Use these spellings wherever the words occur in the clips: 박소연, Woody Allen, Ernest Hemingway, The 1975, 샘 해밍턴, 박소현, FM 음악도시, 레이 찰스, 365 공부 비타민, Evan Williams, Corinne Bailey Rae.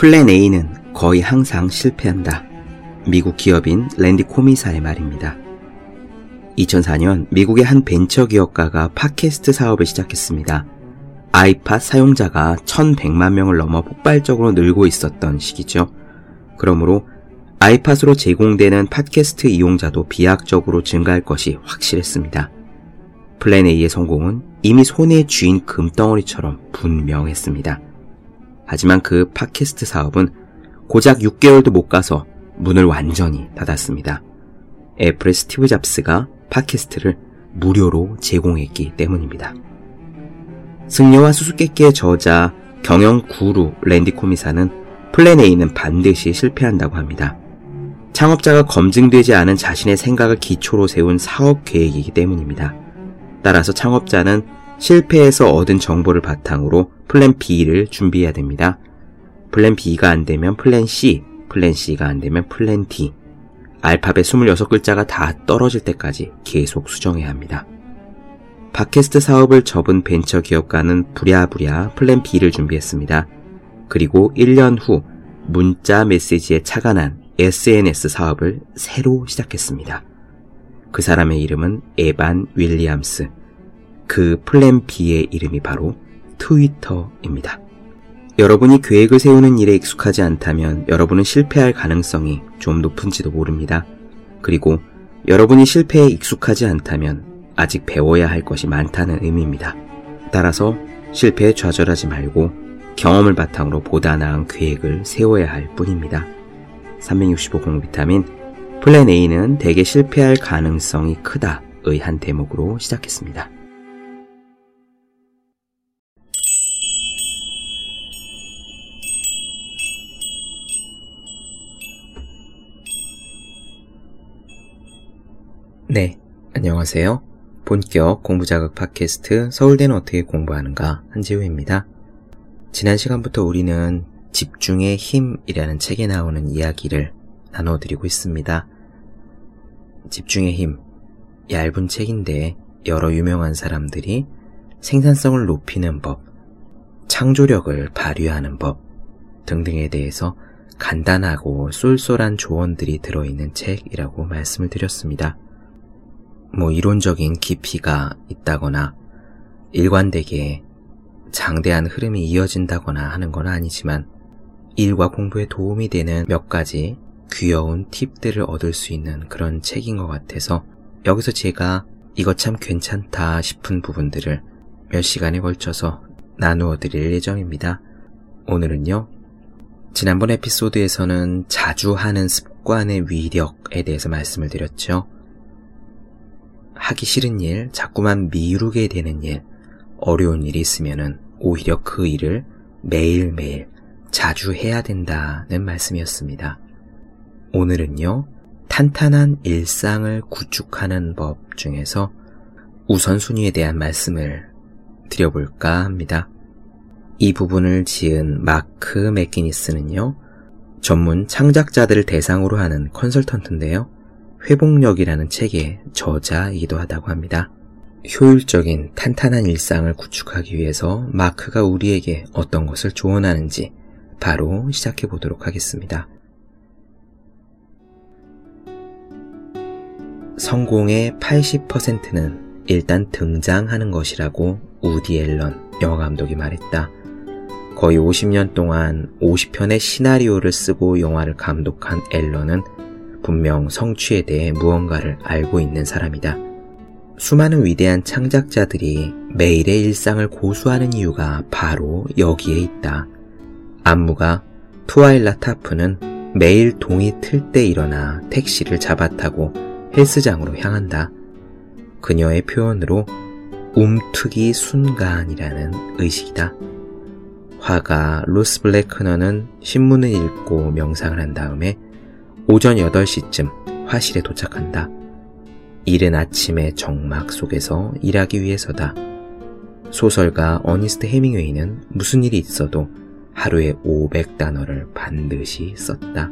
플랜 A는 거의 항상 실패한다. 미국 기업인 랜디 코미사의 말입니다. 2004년 미국의 한 벤처 기업가가 팟캐스트 사업을 시작했습니다. 아이팟 사용자가 1,100만 명을 넘어 폭발적으로 늘고 있었던 시기죠. 그러므로 아이팟으로 제공되는 팟캐스트 이용자도 비약적으로 증가할 것이 확실했습니다. 플랜 A의 성공은 이미 손에 쥔 금덩어리처럼 분명했습니다. 하지만 그 팟캐스트 사업은 고작 6개월도 못 가서 문을 완전히 닫았습니다. 애플의 스티브 잡스가 팟캐스트를 무료로 제공했기 때문입니다. 승려와 수수께끼의 저자, 경영 구루 랜디 코미사는 플랜 A는 반드시 실패한다고 합니다. 창업자가 검증되지 않은 자신의 생각을 기초로 세운 사업 계획이기 때문입니다. 따라서 창업자는 실패에서 얻은 정보를 바탕으로 플랜 B를 준비해야 됩니다. 플랜 B가 안되면 플랜 C, 플랜 C가 안되면 플랜 D. 알파벳 26글자가 다 떨어질 때까지 계속 수정해야 합니다. 팟캐스트 사업을 접은 벤처 기업가는 부랴부랴 플랜 B를 준비했습니다. 그리고 1년 후 문자 메시지에 착안한 SNS 사업을 새로 시작했습니다. 그 사람의 이름은 에반 윌리엄스. 그 플랜 B의 이름이 바로 트위터입니다. 여러분이 계획을 세우는 일에 익숙하지 않다면 여러분은 실패할 가능성이 좀 높은지도 모릅니다. 그리고 여러분이 실패에 익숙하지 않다면 아직 배워야 할 것이 많다는 의미입니다. 따라서 실패에 좌절하지 말고 경험을 바탕으로 보다 나은 계획을 세워야 할 뿐입니다. 365 공부 비타민 플랜 A는 대개 실패할 가능성이 크다의 한 대목으로 시작했습니다. 네, 안녕하세요. 본격 공부자극 팟캐스트 서울대는 어떻게 공부하는가 한지우입니다. 지난 시간부터 우리는 집중의 힘이라는 책에 나오는 이야기를 나눠드리고 있습니다. 집중의 힘, 얇은 책인데 여러 유명한 사람들이 생산성을 높이는 법, 창조력을 발휘하는 법 등등에 대해서 간단하고 쏠쏠한 조언들이 들어있는 책이라고 말씀을 드렸습니다. 이론적인 깊이가 있다거나 일관되게 장대한 흐름이 이어진다거나 하는 건 아니지만 일과 공부에 도움이 되는 몇 가지 귀여운 팁들을 얻을 수 있는 그런 책인 것 같아서 여기서 제가 이거 참 괜찮다 싶은 부분들을 몇 시간에 걸쳐서 나누어 드릴 예정입니다. 오늘은요, 지난번 에피소드에서는 자주 하는 습관의 위력에 대해서 말씀을 드렸죠. 하기 싫은 일, 자꾸만 미루게 되는 일, 어려운 일이 있으면은 오히려 그 일을 매일매일 자주 해야 된다는 말씀이었습니다. 오늘은요, 탄탄한 일상을 구축하는 법 중에서 우선순위에 대한 말씀을 드려볼까 합니다. 이 부분을 지은 마크 맥기니스는요, 전문 창작자들을 대상으로 하는 컨설턴트인데요, 회복력이라는 책의 저자이기도 하다고 합니다. 효율적인 탄탄한 일상을 구축하기 위해서 마크가 우리에게 어떤 것을 조언하는지 바로 시작해 보도록 하겠습니다. 성공의 80%는 일단 등장하는 것이라고 우디 앨런 영화감독이 말했다. 거의 50년 동안 50편의 시나리오를 쓰고 영화를 감독한 앨런은 분명 성취에 대해 무언가를 알고 있는 사람이다. 수많은 위대한 창작자들이 매일의 일상을 고수하는 이유가 바로 여기에 있다. 안무가 투아일라 타프는 매일 동이 틀 때 일어나 택시를 잡아타고 헬스장으로 향한다. 그녀의 표현으로 움트기 순간이라는 의식이다. 화가 로스 블랙너는 신문을 읽고 명상을 한 다음에 오전 8시쯤 화실에 도착한다. 이른 아침의 정막 속에서 일하기 위해서다. 소설가 어니스트 헤밍웨이는 무슨 일이 있어도 하루에 500단어를 반드시 썼다.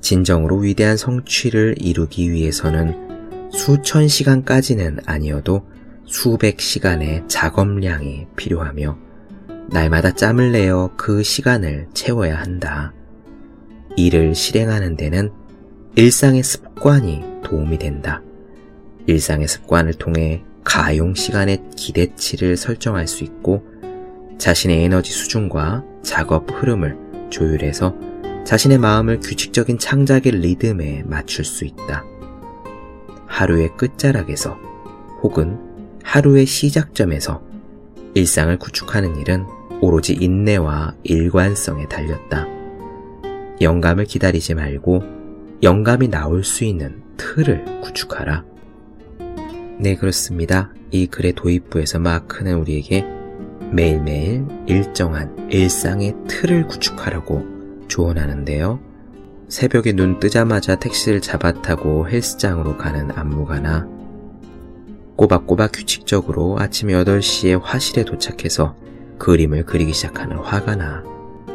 진정으로 위대한 성취를 이루기 위해서는 수천 시간까지는 아니어도 수백 시간의 작업량이 필요하며 날마다 짬을 내어 그 시간을 채워야 한다. 일을 실행하는 데는 일상의 습관이 도움이 된다. 일상의 습관을 통해 가용 시간의 기대치를 설정할 수 있고 자신의 에너지 수준과 작업 흐름을 조율해서 자신의 마음을 규칙적인 창작의 리듬에 맞출 수 있다. 하루의 끝자락에서 혹은 하루의 시작점에서 일상을 구축하는 일은 오로지 인내와 일관성에 달렸다. 영감을 기다리지 말고 영감이 나올 수 있는 틀을 구축하라. 네, 그렇습니다. 이 글의 도입부에서 마크는 우리에게 매일매일 일정한 일상의 틀을 구축하라고 조언하는데요. 새벽에 눈 뜨자마자 택시를 잡아타고 헬스장으로 가는 안무가나 꼬박꼬박 규칙적으로 아침 8시에 화실에 도착해서 그림을 그리기 시작하는 화가나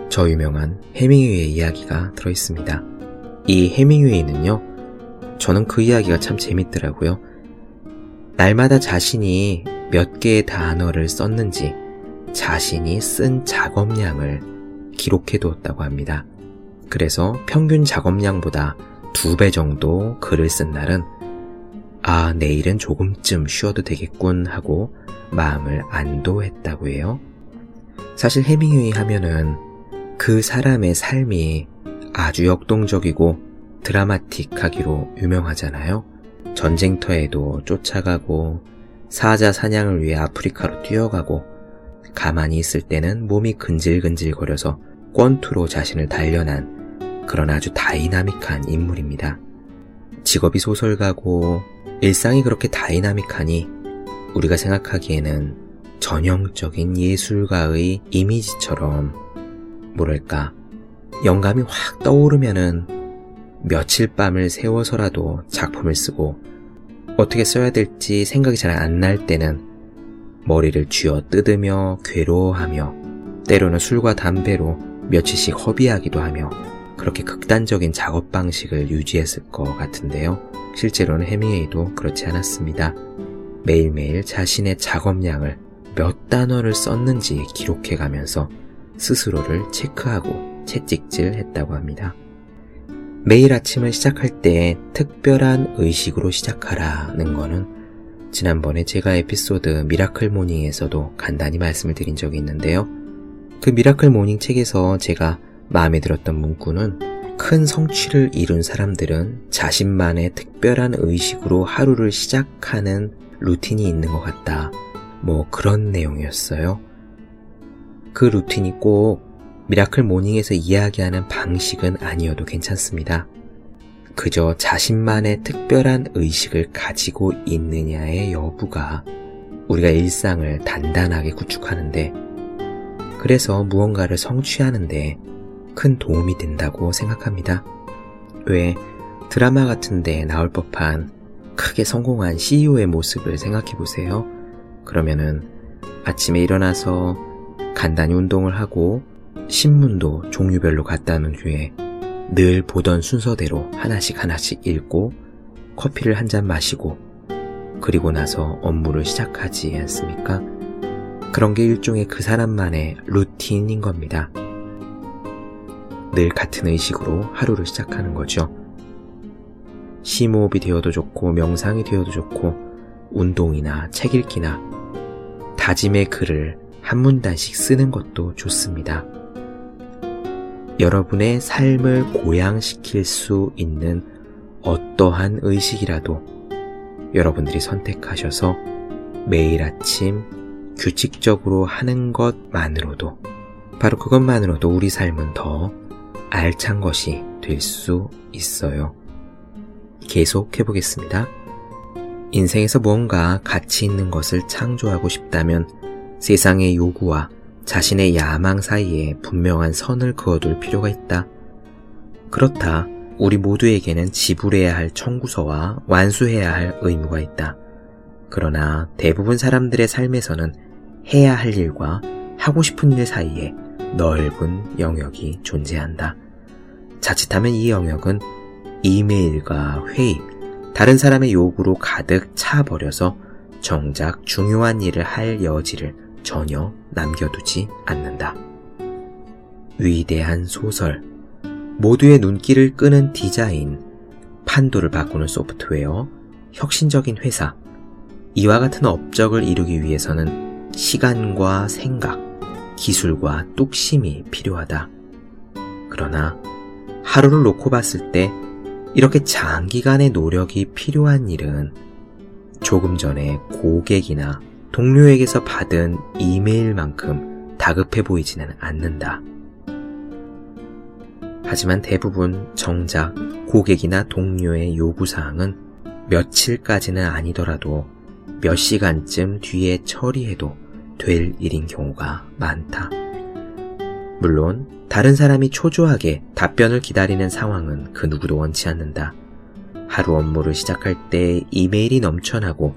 저 유명한 해밍웨이의 이야기가 들어있습니다. 이 해밍웨이는요, 저는 그 이야기가 참 재밌더라고요. 날마다 자신이 몇 개의 단어를 썼는지 자신이 쓴 작업량을 기록해두었다고 합니다. 그래서 평균 작업량보다 2배 정도 글을 쓴 날은 아, 내일은 조금쯤 쉬어도 되겠군 하고 마음을 안도했다고 해요. 사실 해밍웨이 하면은 그 사람의 삶이 아주 역동적이고 드라마틱하기로 유명하잖아요. 전쟁터에도 쫓아가고 사자 사냥을 위해 아프리카로 뛰어가고 가만히 있을 때는 몸이 근질근질거려서 권투로 자신을 단련한 그런 아주 다이나믹한 인물입니다. 직업이 소설가고 일상이 그렇게 다이나믹하니 우리가 생각하기에는 전형적인 예술가의 이미지처럼 뭐랄까 영감이 확 떠오르면은 며칠 밤을 새워서라도 작품을 쓰고 어떻게 써야 될지 생각이 잘 안 날 때는 머리를 쥐어뜯으며 괴로워하며 때로는 술과 담배로 며칠씩 허비하기도 하며 그렇게 극단적인 작업 방식을 유지했을 것 같은데요. 실제로는 해밍웨이도 그렇지 않았습니다. 매일매일 자신의 작업량을 몇 단어를 썼는지 기록해가면서 스스로를 체크하고 채찍질했다고 합니다. 매일 아침을 시작할 때 특별한 의식으로 시작하라는 거는 지난번에 제가 에피소드 미라클 모닝에서도 간단히 말씀을 드린 적이 있는데요. 그 미라클 모닝 책에서 제가 마음에 들었던 문구는 큰 성취를 이룬 사람들은 자신만의 특별한 의식으로 하루를 시작하는 루틴이 있는 것 같다. 뭐 그런 내용이었어요. 그 루틴이 꼭 미라클 모닝에서 이야기하는 방식은 아니어도 괜찮습니다. 그저 자신만의 특별한 의식을 가지고 있느냐의 여부가 우리가 일상을 단단하게 구축하는데 그래서 무언가를 성취하는데 큰 도움이 된다고 생각합니다. 왜 드라마 같은데 나올 법한 크게 성공한 CEO의 모습을 생각해보세요. 그러면은 아침에 일어나서 간단히 운동을 하고 신문도 종류별로 갖다 놓은 후에 늘 보던 순서대로 하나씩 읽고 커피를 한 잔 마시고 그리고 나서 업무를 시작하지 않습니까? 그런 게 일종의 그 사람만의 루틴인 겁니다. 늘 같은 의식으로 하루를 시작하는 거죠. 심호흡이 되어도 좋고 명상이 되어도 좋고 운동이나 책 읽기나 다짐의 글을 한 문단씩 쓰는 것도 좋습니다. 여러분의 삶을 고양시킬 수 있는 어떠한 의식이라도 여러분들이 선택하셔서 매일 아침 규칙적으로 하는 것만으로도 바로 그것만으로도 우리 삶은 더 알찬 것이 될 수 있어요. 계속 해보겠습니다. 인생에서 무언가 가치 있는 것을 창조하고 싶다면 세상의 요구와 자신의 야망 사이에 분명한 선을 그어둘 필요가 있다. 그렇다, 우리 모두에게는 지불해야 할 청구서와 완수해야 할 의무가 있다. 그러나 대부분 사람들의 삶에서는 해야 할 일과 하고 싶은 일 사이에 넓은 영역이 존재한다. 자칫하면 이 영역은 이메일과 회의, 다른 사람의 요구로 가득 차버려서 정작 중요한 일을 할 여지를 전혀 남겨두지 않는다. 위대한 소설, 모두의 눈길을 끄는 디자인, 판도를 바꾸는 소프트웨어, 혁신적인 회사, 이와 같은 업적을 이루기 위해서는 시간과 생각, 기술과 뚝심이 필요하다. 그러나 하루를 놓고 봤을 때 이렇게 장기간의 노력이 필요한 일은 조금 전에 고객이나 동료에게서 받은 이메일만큼 다급해 보이지는 않는다. 하지만 대부분 정작 고객이나 동료의 요구사항은 며칠까지는 아니더라도 몇 시간쯤 뒤에 처리해도 될 일인 경우가 많다. 물론 다른 사람이 초조하게 답변을 기다리는 상황은 그 누구도 원치 않는다. 하루 업무를 시작할 때 이메일이 넘쳐나고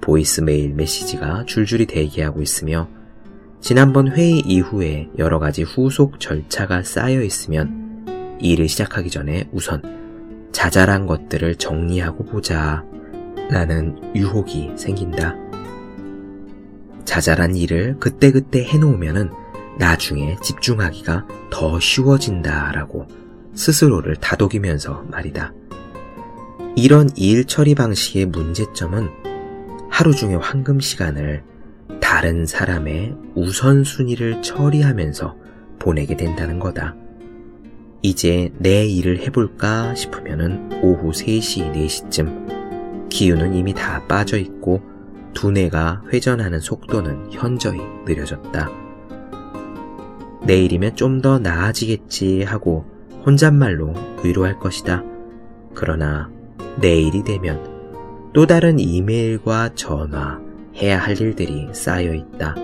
보이스메일 메시지가 줄줄이 대기하고 있으며 지난번 회의 이후에 여러 가지 후속 절차가 쌓여 있으면 일을 시작하기 전에 우선 자잘한 것들을 정리하고 보자 라는 유혹이 생긴다. 자잘한 일을 그때그때 해놓으면은 나중에 집중하기가 더 쉬워진다라고 스스로를 다독이면서 말이다. 이런 일 처리 방식의 문제점은 하루 중의 황금 시간을 다른 사람의 우선순위를 처리하면서 보내게 된다는 거다. 이제 내 일을 해볼까 싶으면은 오후 3시, 4시쯤 기운은 이미 다 빠져있고 두뇌가 회전하는 속도는 현저히 느려졌다. 내일이면 좀 더 나아지겠지 하고 혼잣말로 위로할 것이다. 그러나 내일이 되면 또 다른 이메일과 전화, 해야 할 일들이 쌓여 있다.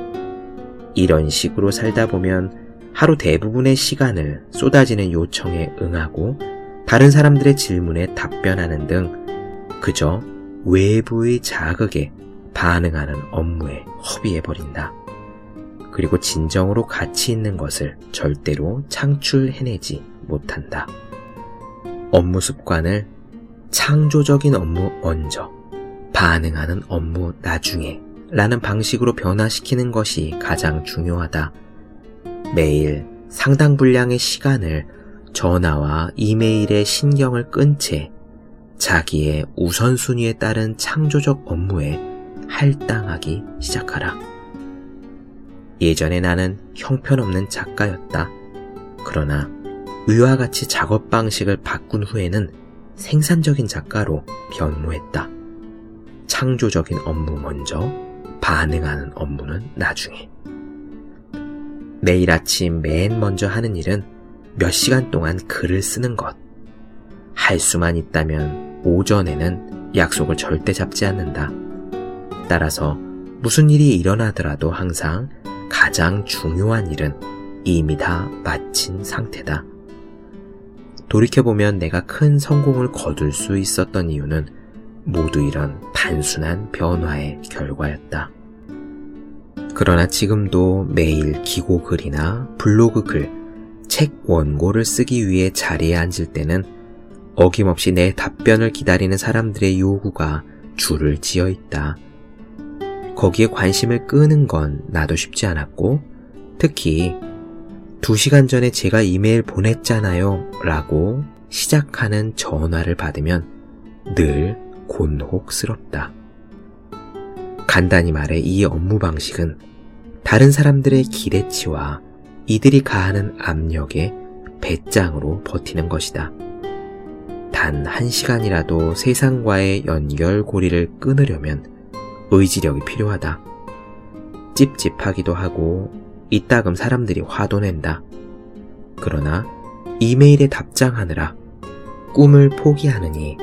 이런 식으로 살다 보면 하루 대부분의 시간을 쏟아지는 요청에 응하고 다른 사람들의 질문에 답변하는 등 그저 외부의 자극에 반응하는 업무에 허비해버린다. 그리고 진정으로 가치 있는 것을 절대로 창출해내지 못한다. 업무 습관을 창조적인 업무 먼저, 반응하는 업무 나중에 라는 방식으로 변화시키는 것이 가장 중요하다. 매일 상당 분량의 시간을 전화와 이메일에 신경을 끈 채 자기의 우선순위에 따른 창조적 업무에 할당하기 시작하라. 예전에 나는 형편없는 작가였다. 그러나 의와 같이 작업 방식을 바꾼 후에는 생산적인 작가로 변모했다. 창조적인 업무 먼저, 반응하는 업무는 나중에. 매일 아침 맨 먼저 하는 일은 몇 시간 동안 글을 쓰는 것. 할 수만 있다면 오전에는 약속을 절대 잡지 않는다. 따라서 무슨 일이 일어나더라도 항상 가장 중요한 일은 이미 다 마친 상태다. 돌이켜보면 내가 큰 성공을 거둘 수 있었던 이유는 모두 이런 단순한 변화의 결과였다. 그러나 지금도 매일 기고글이나 블로그 글, 책 원고를 쓰기 위해 자리에 앉을 때는 어김없이 내 답변을 기다리는 사람들의 요구가 줄을 지어 있다. 거기에 관심을 끄는 건 나도 쉽지 않았고, 특히 2시간 전에 제가 이메일 보냈잖아요 라고 시작하는 전화를 받으면 늘 곤혹스럽다. 간단히 말해 이 업무 방식은 다른 사람들의 기대치와 이들이 가하는 압력에 배짱으로 버티는 것이다. 단 한 시간이라도 세상과의 연결고리를 끊으려면 의지력이 필요하다. 찝찝하기도 하고 이따금 사람들이 화도 낸다. 그러나 이메일에 답장하느라 꿈을 포기하느니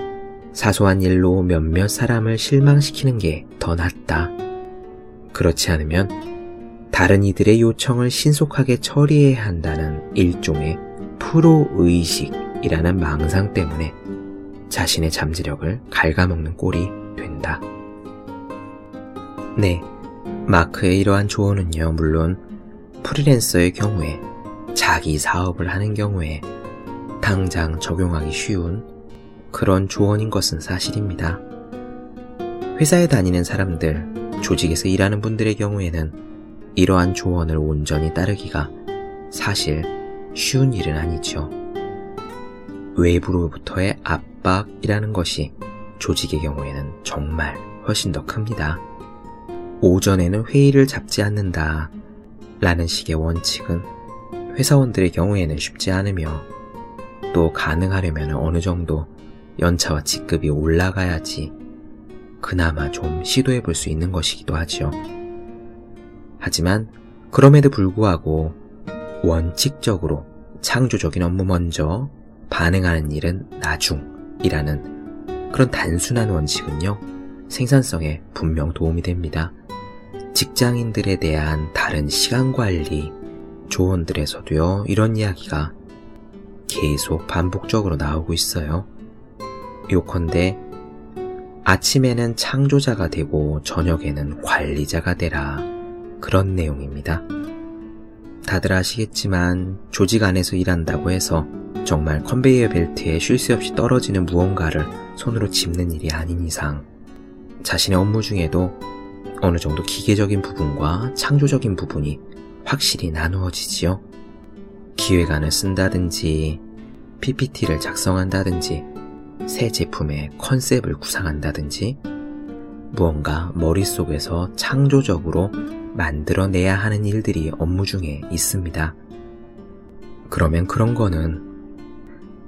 사소한 일로 몇몇 사람을 실망시키는 게 더 낫다. 그렇지 않으면 다른 이들의 요청을 신속하게 처리해야 한다는 일종의 프로의식이라는 망상 때문에 자신의 잠재력을 갉아먹는 꼴이 된다. 네, 마크의 이러한 조언은요, 물론 프리랜서의 경우에, 자기 사업을 하는 경우에 당장 적용하기 쉬운 그런 조언인 것은 사실입니다. 회사에 다니는 사람들, 조직에서 일하는 분들의 경우에는 이러한 조언을 온전히 따르기가 사실 쉬운 일은 아니죠. 외부로부터의 압박이라는 것이 조직의 경우에는 정말 훨씬 더 큽니다. 오전에는 회의를 잡지 않는다 라는 식의 원칙은 회사원들의 경우에는 쉽지 않으며, 또 가능하려면 어느 정도 연차와 직급이 올라가야지 그나마 좀 시도해 볼 수 있는 것이기도 하죠. 하지만 그럼에도 불구하고 원칙적으로 창조적인 업무 먼저, 반응하는 일은 나중이라는 그런 단순한 원칙은요, 생산성에 분명 도움이 됩니다. 직장인들에 대한 다른 시간관리 조언들에서도요, 이런 이야기가 계속 반복적으로 나오고 있어요. 요컨대 아침에는 창조자가 되고 저녁에는 관리자가 되라, 그런 내용입니다. 다들 아시겠지만 조직 안에서 일한다고 해서 정말 컨베이어 벨트에 쉴 새 없이 떨어지는 무언가를 손으로 짚는 일이 아닌 이상 자신의 업무 중에도 어느 정도 기계적인 부분과 창조적인 부분이 확실히 나누어지지요. 기획안을 쓴다든지 PPT를 작성한다든지 새 제품의 컨셉을 구상한다든지 무언가 머릿속에서 창조적으로 만들어내야 하는 일들이 업무 중에 있습니다. 그러면 그런 거는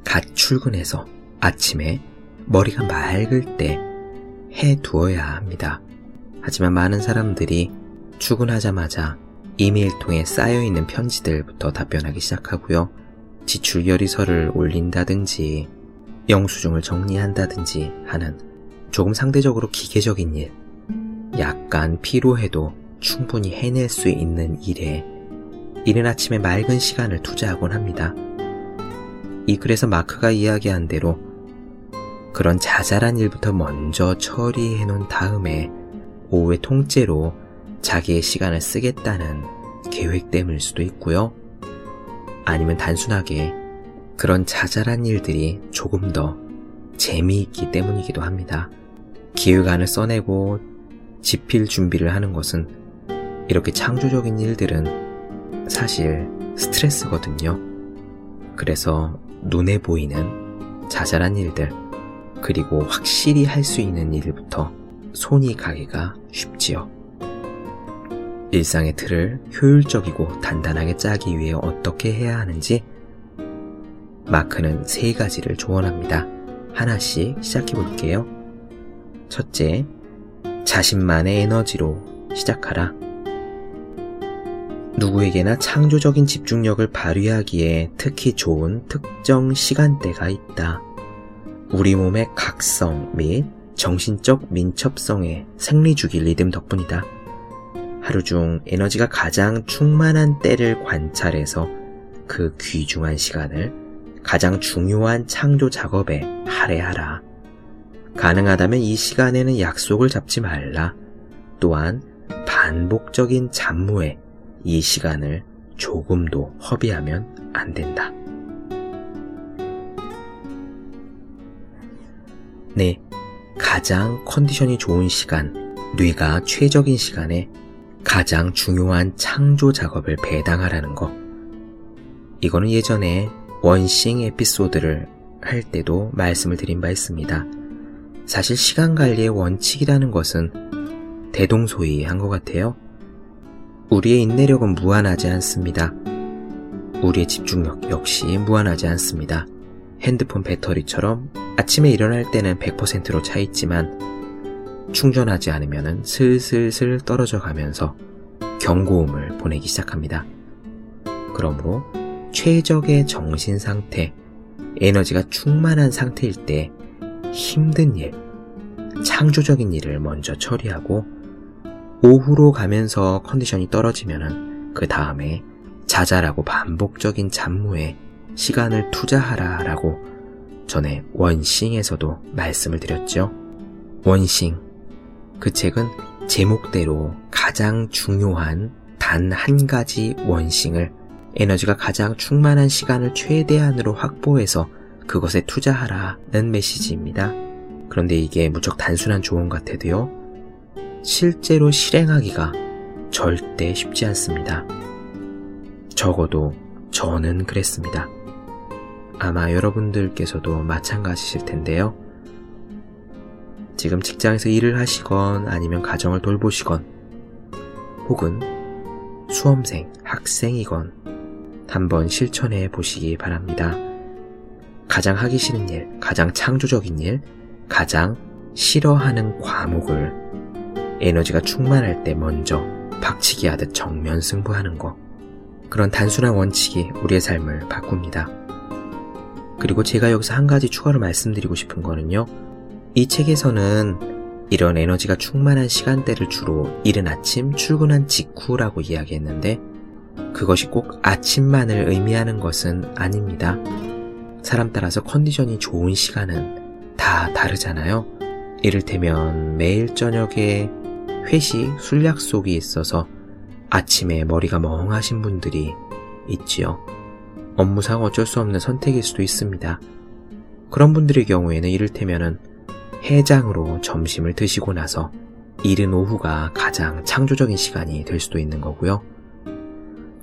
갓 출근해서 아침에 머리가 맑을 때 해두어야 합니다. 하지만 많은 사람들이 출근하자마자 이메일통에 쌓여있는 편지들부터 답변하기 시작하고요, 지출 결의서를 올린다든지 영수증을 정리한다든지 하는 조금 상대적으로 기계적인 일, 약간 피로해도 충분히 해낼 수 있는 일에 이른 아침에 맑은 시간을 투자하곤 합니다. 이 글에서 마크가 이야기한 대로 그런 자잘한 일부터 먼저 처리해 놓은 다음에 오후에 통째로 자기의 시간을 쓰겠다는 계획 때문일 수도 있고요, 아니면 단순하게 그런 자잘한 일들이 조금 더 재미있기 때문이기도 합니다. 기획안을 써내고 집필 준비를 하는 것은, 이렇게 창조적인 일들은 사실 스트레스거든요. 그래서 눈에 보이는 자잘한 일들, 그리고 확실히 할 수 있는 일부터 손이 가기가 쉽지요. 일상의 틀을 효율적이고 단단하게 짜기 위해 어떻게 해야 하는지 마크는 세 가지를 조언합니다. 하나씩 시작해 볼게요. 첫째, 자신만의 에너지로 시작하라. 누구에게나 창조적인 집중력을 발휘하기에 특히 좋은 특정 시간대가 있다. 우리 몸의 각성 및 정신적 민첩성의 생리주기 리듬 덕분이다. 하루 중 에너지가 가장 충만한 때를 관찰해서 그 귀중한 시간을 가장 중요한 창조 작업에 할애하라. 가능하다면 이 시간에는 약속을 잡지 말라. 또한 반복적인 잡무에 이 시간을 조금도 허비하면 안 된다. 네, 가장 컨디션이 좋은 시간, 뇌가 최적인 시간에 가장 중요한 창조 작업을 배당하라는 거. 이거는 예전에 원싱 에피소드를 할 때도 말씀을 드린 바 있습니다. 사실 시간 관리의 원칙이라는 것은 대동소이한 것 같아요. 우리의 인내력은 무한하지 않습니다. 우리의 집중력 역시 무한하지 않습니다. 핸드폰 배터리처럼 아침에 일어날 때는 100%로 차있지만 충전하지 않으면 슬슬슬 떨어져 가면서 경고음을 보내기 시작합니다. 그러므로 최적의 정신 상태, 에너지가 충만한 상태일 때 힘든 일, 창조적인 일을 먼저 처리하고 오후로 가면서 컨디션이 떨어지면은 그 다음에 자잘하고 반복적인 잡무에 시간을 투자하라 라고 전에 원싱에서도 말씀을 드렸죠. 원싱, 그 책은 제목대로 가장 중요한 단 한 가지 원싱을 에너지가 가장 충만한 시간을 최대한으로 확보해서 그것에 투자하라는 메시지입니다. 그런데 이게 무척 단순한 조언 같아도요, 실제로 실행하기가 절대 쉽지 않습니다. 적어도 저는 그랬습니다. 아마 여러분들께서도 마찬가지실 텐데요. 지금 직장에서 일을 하시건 아니면 가정을 돌보시건 혹은 수험생, 학생이건 한번 실천해 보시기 바랍니다. 가장 하기 싫은 일, 가장 창조적인 일, 가장 싫어하는 과목을 에너지가 충만할 때 먼저 박치기 하듯 정면 승부하는 거. 그런 단순한 원칙이 우리의 삶을 바꿉니다. 그리고 제가 여기서 한 가지 추가로 말씀드리고 싶은 거는요. 이 책에서는 이런 에너지가 충만한 시간대를 주로 이른 아침 출근한 직후라고 이야기했는데 그것이 꼭 아침만을 의미하는 것은 아닙니다. 사람 따라서 컨디션이 좋은 시간은 다 다르잖아요. 이를테면 매일 저녁에 회식, 술 약속이 있어서 아침에 머리가 멍하신 분들이 있지요. 업무상 어쩔 수 없는 선택일 수도 있습니다. 그런 분들의 경우에는 이를테면은 해장으로 점심을 드시고 나서 이른 오후가 가장 창조적인 시간이 될 수도 있는 거고요.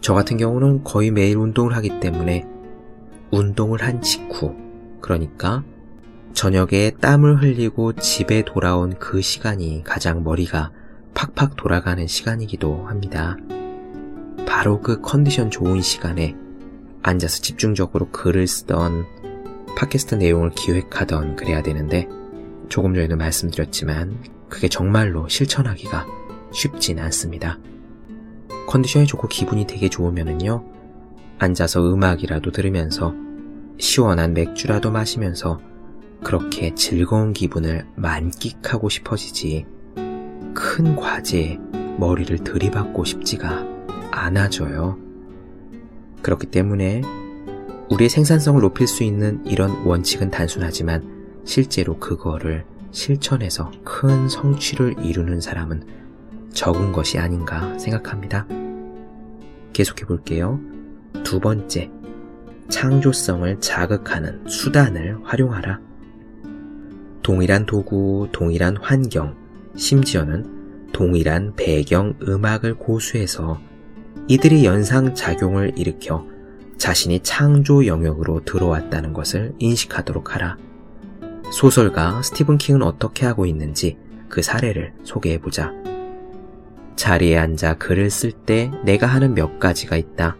저 같은 경우는 거의 매일 운동을 하기 때문에 운동을 한 직후, 그러니까 저녁에 땀을 흘리고 집에 돌아온 그 시간이 가장 머리가 팍팍 돌아가는 시간이기도 합니다. 바로 그 컨디션 좋은 시간에 앉아서 집중적으로 글을 쓰던 팟캐스트 내용을 기획하던 그래야 되는데 조금 전에도 말씀드렸지만 그게 정말로 실천하기가 쉽진 않습니다. 컨디션이 좋고 기분이 되게 좋으면은요 앉아서 음악이라도 들으면서 시원한 맥주라도 마시면서 그렇게 즐거운 기분을 만끽하고 싶어지지 큰 과제에 머리를 들이받고 싶지가 않아져요. 그렇기 때문에 우리의 생산성을 높일 수 있는 이런 원칙은 단순하지만 실제로 그거를 실천해서 큰 성취를 이루는 사람은 적은 것이 아닌가 생각합니다. 계속해 볼게요. 2번째, 창조성을 자극하는 수단을 활용하라. 동일한 도구, 동일한 환경, 심지어는 동일한 배경 음악을 고수해서 이들이 연상작용을 일으켜 자신이 창조 영역으로 들어왔다는 것을 인식하도록 하라. 소설가 스티븐 킹은 어떻게 하고 있는지 그 사례를 소개해보자. 자리에 앉아 글을 쓸 때 내가 하는 몇 가지가 있다.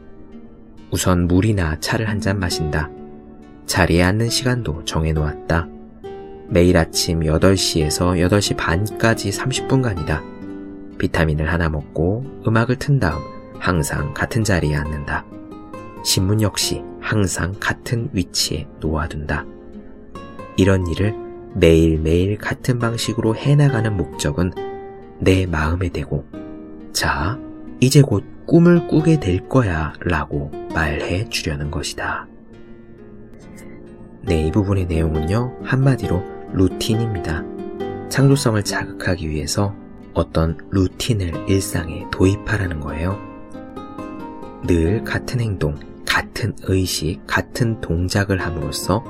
우선 물이나 차를 한 잔 마신다. 자리에 앉는 시간도 정해놓았다. 매일 아침 8시에서 8시 반까지 30분간이다. 비타민을 하나 먹고 음악을 튼 다음 항상 같은 자리에 앉는다. 신문 역시 항상 같은 위치에 놓아둔다. 이런 일을 매일매일 같은 방식으로 해나가는 목적은 내 마음에 대고 자, 이제 곧 꿈을 꾸게 될 거야 라고 말해 주려는 것이다. 네, 이 부분의 내용은요 한마디로 루틴입니다. 창조성을 자극하기 위해서 어떤 루틴을 일상에 도입하라는 거예요. 늘 같은 행동, 같은 의식, 같은 동작을 함으로써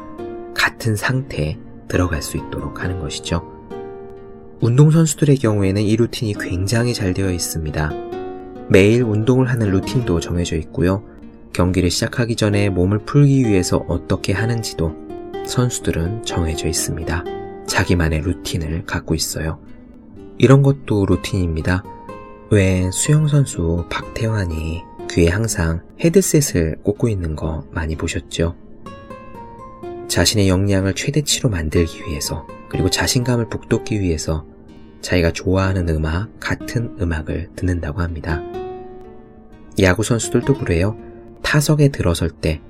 같은 상태에 들어갈 수 있도록 하는 것이죠. 운동선수들의 경우에는 이 루틴이 굉장히 잘 되어 있습니다. 매일 운동을 하는 루틴도 정해져 있고요. 경기를 시작하기 전에 몸을 풀기 위해서 어떻게 하는지도 선수들은 정해져 있습니다. 자기만의 루틴을 갖고 있어요. 이런 것도 루틴입니다. 왜 수영선수 박태환이 귀에 항상 헤드셋을 꽂고 있는 거 많이 보셨죠? 자신의 역량을 최대치로 만들기 위해서 그리고 자신감을 북돋기 위해서 자기가 좋아하는 음악, 같은 음악을 듣는다고 합니다. 야구선수들도 그래요. 타석에 들어설 때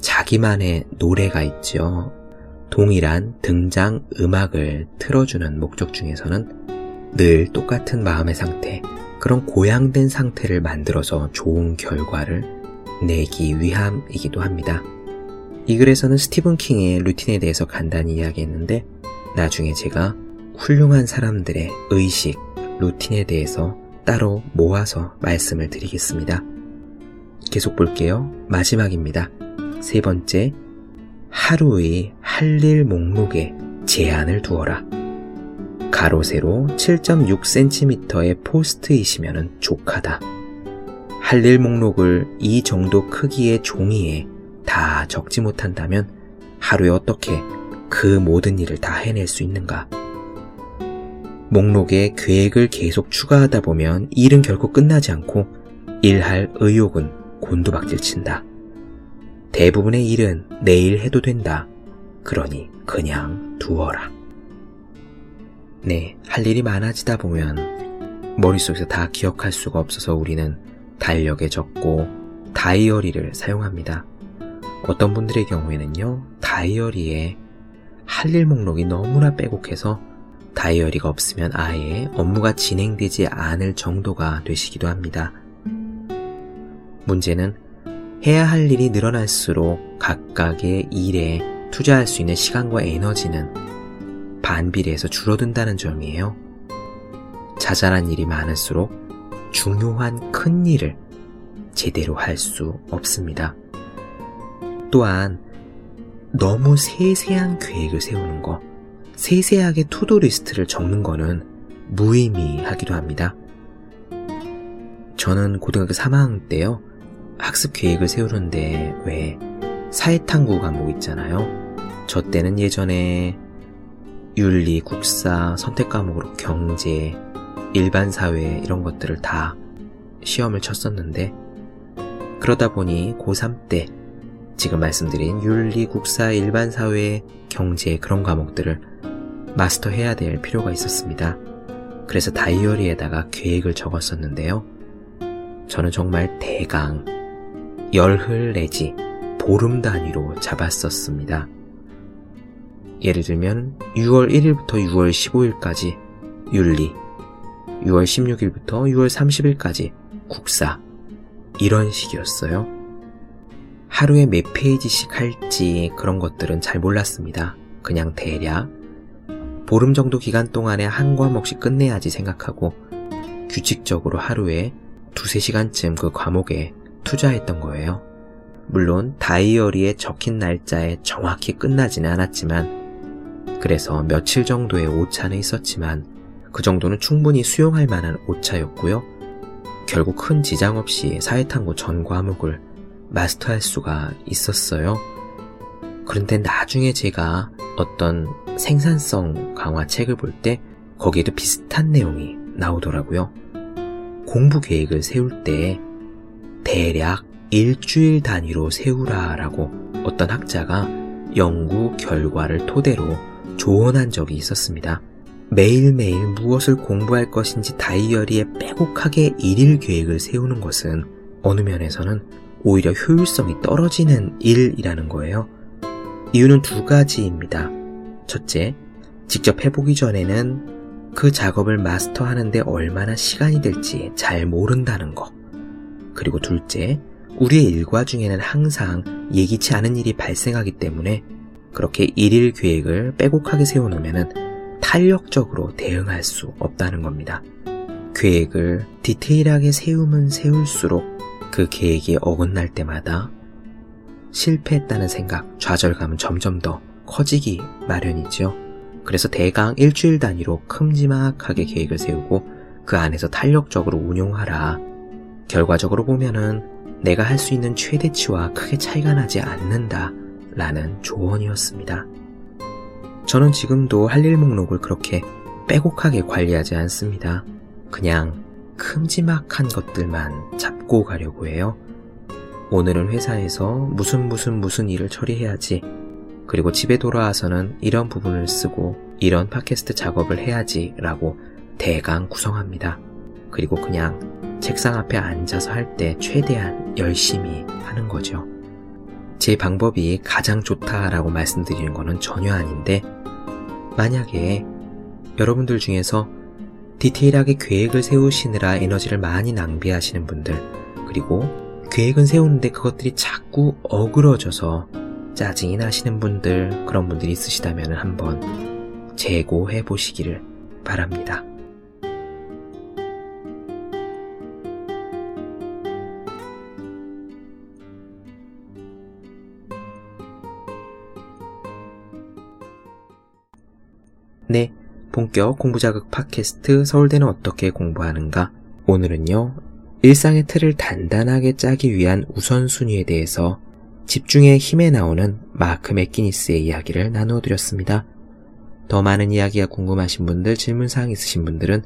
자기만의 노래가 있죠. 동일한 등장 음악을 틀어주는 목적 중에서는 늘 똑같은 마음의 상태, 그런 고양된 상태를 만들어서 좋은 결과를 내기 위함이기도 합니다. 이 글에서는 스티븐 킹의 루틴에 대해서 간단히 이야기했는데 나중에 제가 훌륭한 사람들의 의식, 루틴에 대해서 따로 모아서 말씀을 드리겠습니다. 계속 볼게요. 마지막입니다. 3번째, 하루의 할 일 목록에 제한을 두어라. 가로 세로 7.6cm의 포스트잇이면 족하다. 할 일 목록을 이 정도 크기의 종이에 다 적지 못한다면 하루에 어떻게 그 모든 일을 다 해낼 수 있는가? 목록에 계획을 계속 추가하다 보면 일은 결코 끝나지 않고 일할 의욕은 곤두박질친다. 대부분의 일은 내일 해도 된다. 그러니 그냥 두어라. 네, 할 일이 많아지다 보면 머릿속에서 다 기억할 수가 없어서 우리는 달력에 적고 다이어리를 사용합니다. 어떤 분들의 경우에는요, 다이어리에 할 일 목록이 너무나 빼곡해서 다이어리가 없으면 아예 업무가 진행되지 않을 정도가 되시기도 합니다. 문제는 해야 할 일이 늘어날수록 각각의 일에 투자할 수 있는 시간과 에너지는 반비례해서 줄어든다는 점이에요. 자잘한 일이 많을수록 중요한 큰 일을 제대로 할 수 없습니다. 또한 너무 세세한 계획을 세우는 거, 세세하게 투도리스트를 적는 거는 무의미하기도 합니다. 저는 고등학교 3학년 때요, 학습 계획을 세우는데 왜 사회탐구 과목 있잖아요. 저 때는 예전에 윤리, 국사, 선택 과목으로 경제, 일반 사회 이런 것들을 다 시험을 쳤었는데, 그러다 보니 고3 때 지금 말씀드린 윤리, 국사, 일반 사회, 경제 그런 과목들을 마스터해야 될 필요가 있었습니다. 그래서 다이어리에다가 계획을 적었었는데요. 저는 정말 대강 열흘 내지 보름 단위로 잡았었습니다. 예를 들면 6월 1일부터 6월 15일까지 윤리, 6월 16일부터 6월 30일까지 국사, 이런 식이었어요. 하루에 몇 페이지씩 할지 그런 것들은 잘 몰랐습니다. 그냥 대략 보름 정도 기간 동안에 한 과목씩 끝내야지 생각하고 규칙적으로 하루에 2~3시간쯤 그 과목에 투자했던 거예요. 물론 다이어리에 적힌 날짜에 정확히 끝나지는 않았지만, 그래서 며칠 정도의 오차는 있었지만 그 정도는 충분히 수용할 만한 오차였고요. 결국 큰 지장 없이 사회탐구 전 과목을 마스터할 수가 있었어요. 그런데 나중에 제가 어떤 생산성 강화 책을 볼 때 거기에도 비슷한 내용이 나오더라고요. 공부 계획을 세울 때 대략 일주일 단위로 세우라라고 어떤 학자가 연구 결과를 토대로 조언한 적이 있었습니다. 매일매일 무엇을 공부할 것인지 다이어리에 빼곡하게 일일 계획을 세우는 것은 어느 면에서는 오히려 효율성이 떨어지는 일이라는 거예요. 이유는 두 가지입니다. 첫째, 직접 해보기 전에는 그 작업을 마스터하는데 얼마나 시간이 될지 잘 모른다는 거. 그리고 둘째, 우리의 일과 중에는 항상 예기치 않은 일이 발생하기 때문에 그렇게 일일 계획을 빼곡하게 세워놓으면 탄력적으로 대응할 수 없다는 겁니다. 계획을 디테일하게 세우면 세울수록 그 계획이 어긋날 때마다 실패했다는 생각, 좌절감은 점점 더 커지기 마련이죠. 그래서 대강 일주일 단위로 큼지막하게 계획을 세우고 그 안에서 탄력적으로 운용하라. 결과적으로 보면은 내가 할 수 있는 최대치와 크게 차이가 나지 않는다 라는 조언이었습니다. 저는 지금도 할 일 목록을 그렇게 빼곡하게 관리하지 않습니다. 그냥 큼지막한 것들만 잡고 가려고 해요. 오늘은 회사에서 무슨 일을 처리해야지, 그리고 집에 돌아와서는 이런 부분을 쓰고 이런 팟캐스트 작업을 해야지 라고 대강 구성합니다. 그리고 그냥 책상 앞에 앉아서 할 때 최대한 열심히 하는 거죠. 제 방법이 가장 좋다라고 말씀드리는 거는 전혀 아닌데, 만약에 여러분들 중에서 디테일하게 계획을 세우시느라 에너지를 많이 낭비하시는 분들, 그리고 계획은 세우는데 그것들이 자꾸 어그러져서 짜증이 나시는 분들, 그런 분들이 있으시다면 한번 재고해 보시기를 바랍니다. 본격 공부자극 팟캐스트 서울대는 어떻게 공부하는가? 오늘은요, 일상의 틀을 단단하게 짜기 위한 우선순위에 대해서 집중의 힘에 나오는 마크 맥기니스의 이야기를 나누어드렸습니다. 더 많은 이야기가 궁금하신 분들, 질문사항 있으신 분들은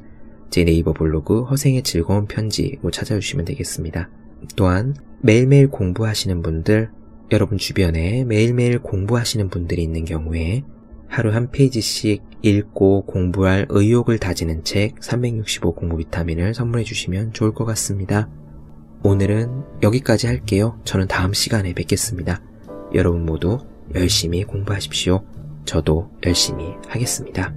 제 네이버 블로그 허생의 즐거운 편지로 찾아주시면 되겠습니다. 또한 매일매일 공부하시는 분들, 여러분 주변에 매일매일 공부하시는 분들이 있는 경우에 하루 한 페이지씩 읽고 공부할 의욕을 다지는 책 365 공부 비타민을 선물해 주시면 좋을 것 같습니다. 오늘은 여기까지 할게요. 저는 다음 시간에 뵙겠습니다. 여러분 모두 열심히 공부하십시오. 저도 열심히 하겠습니다.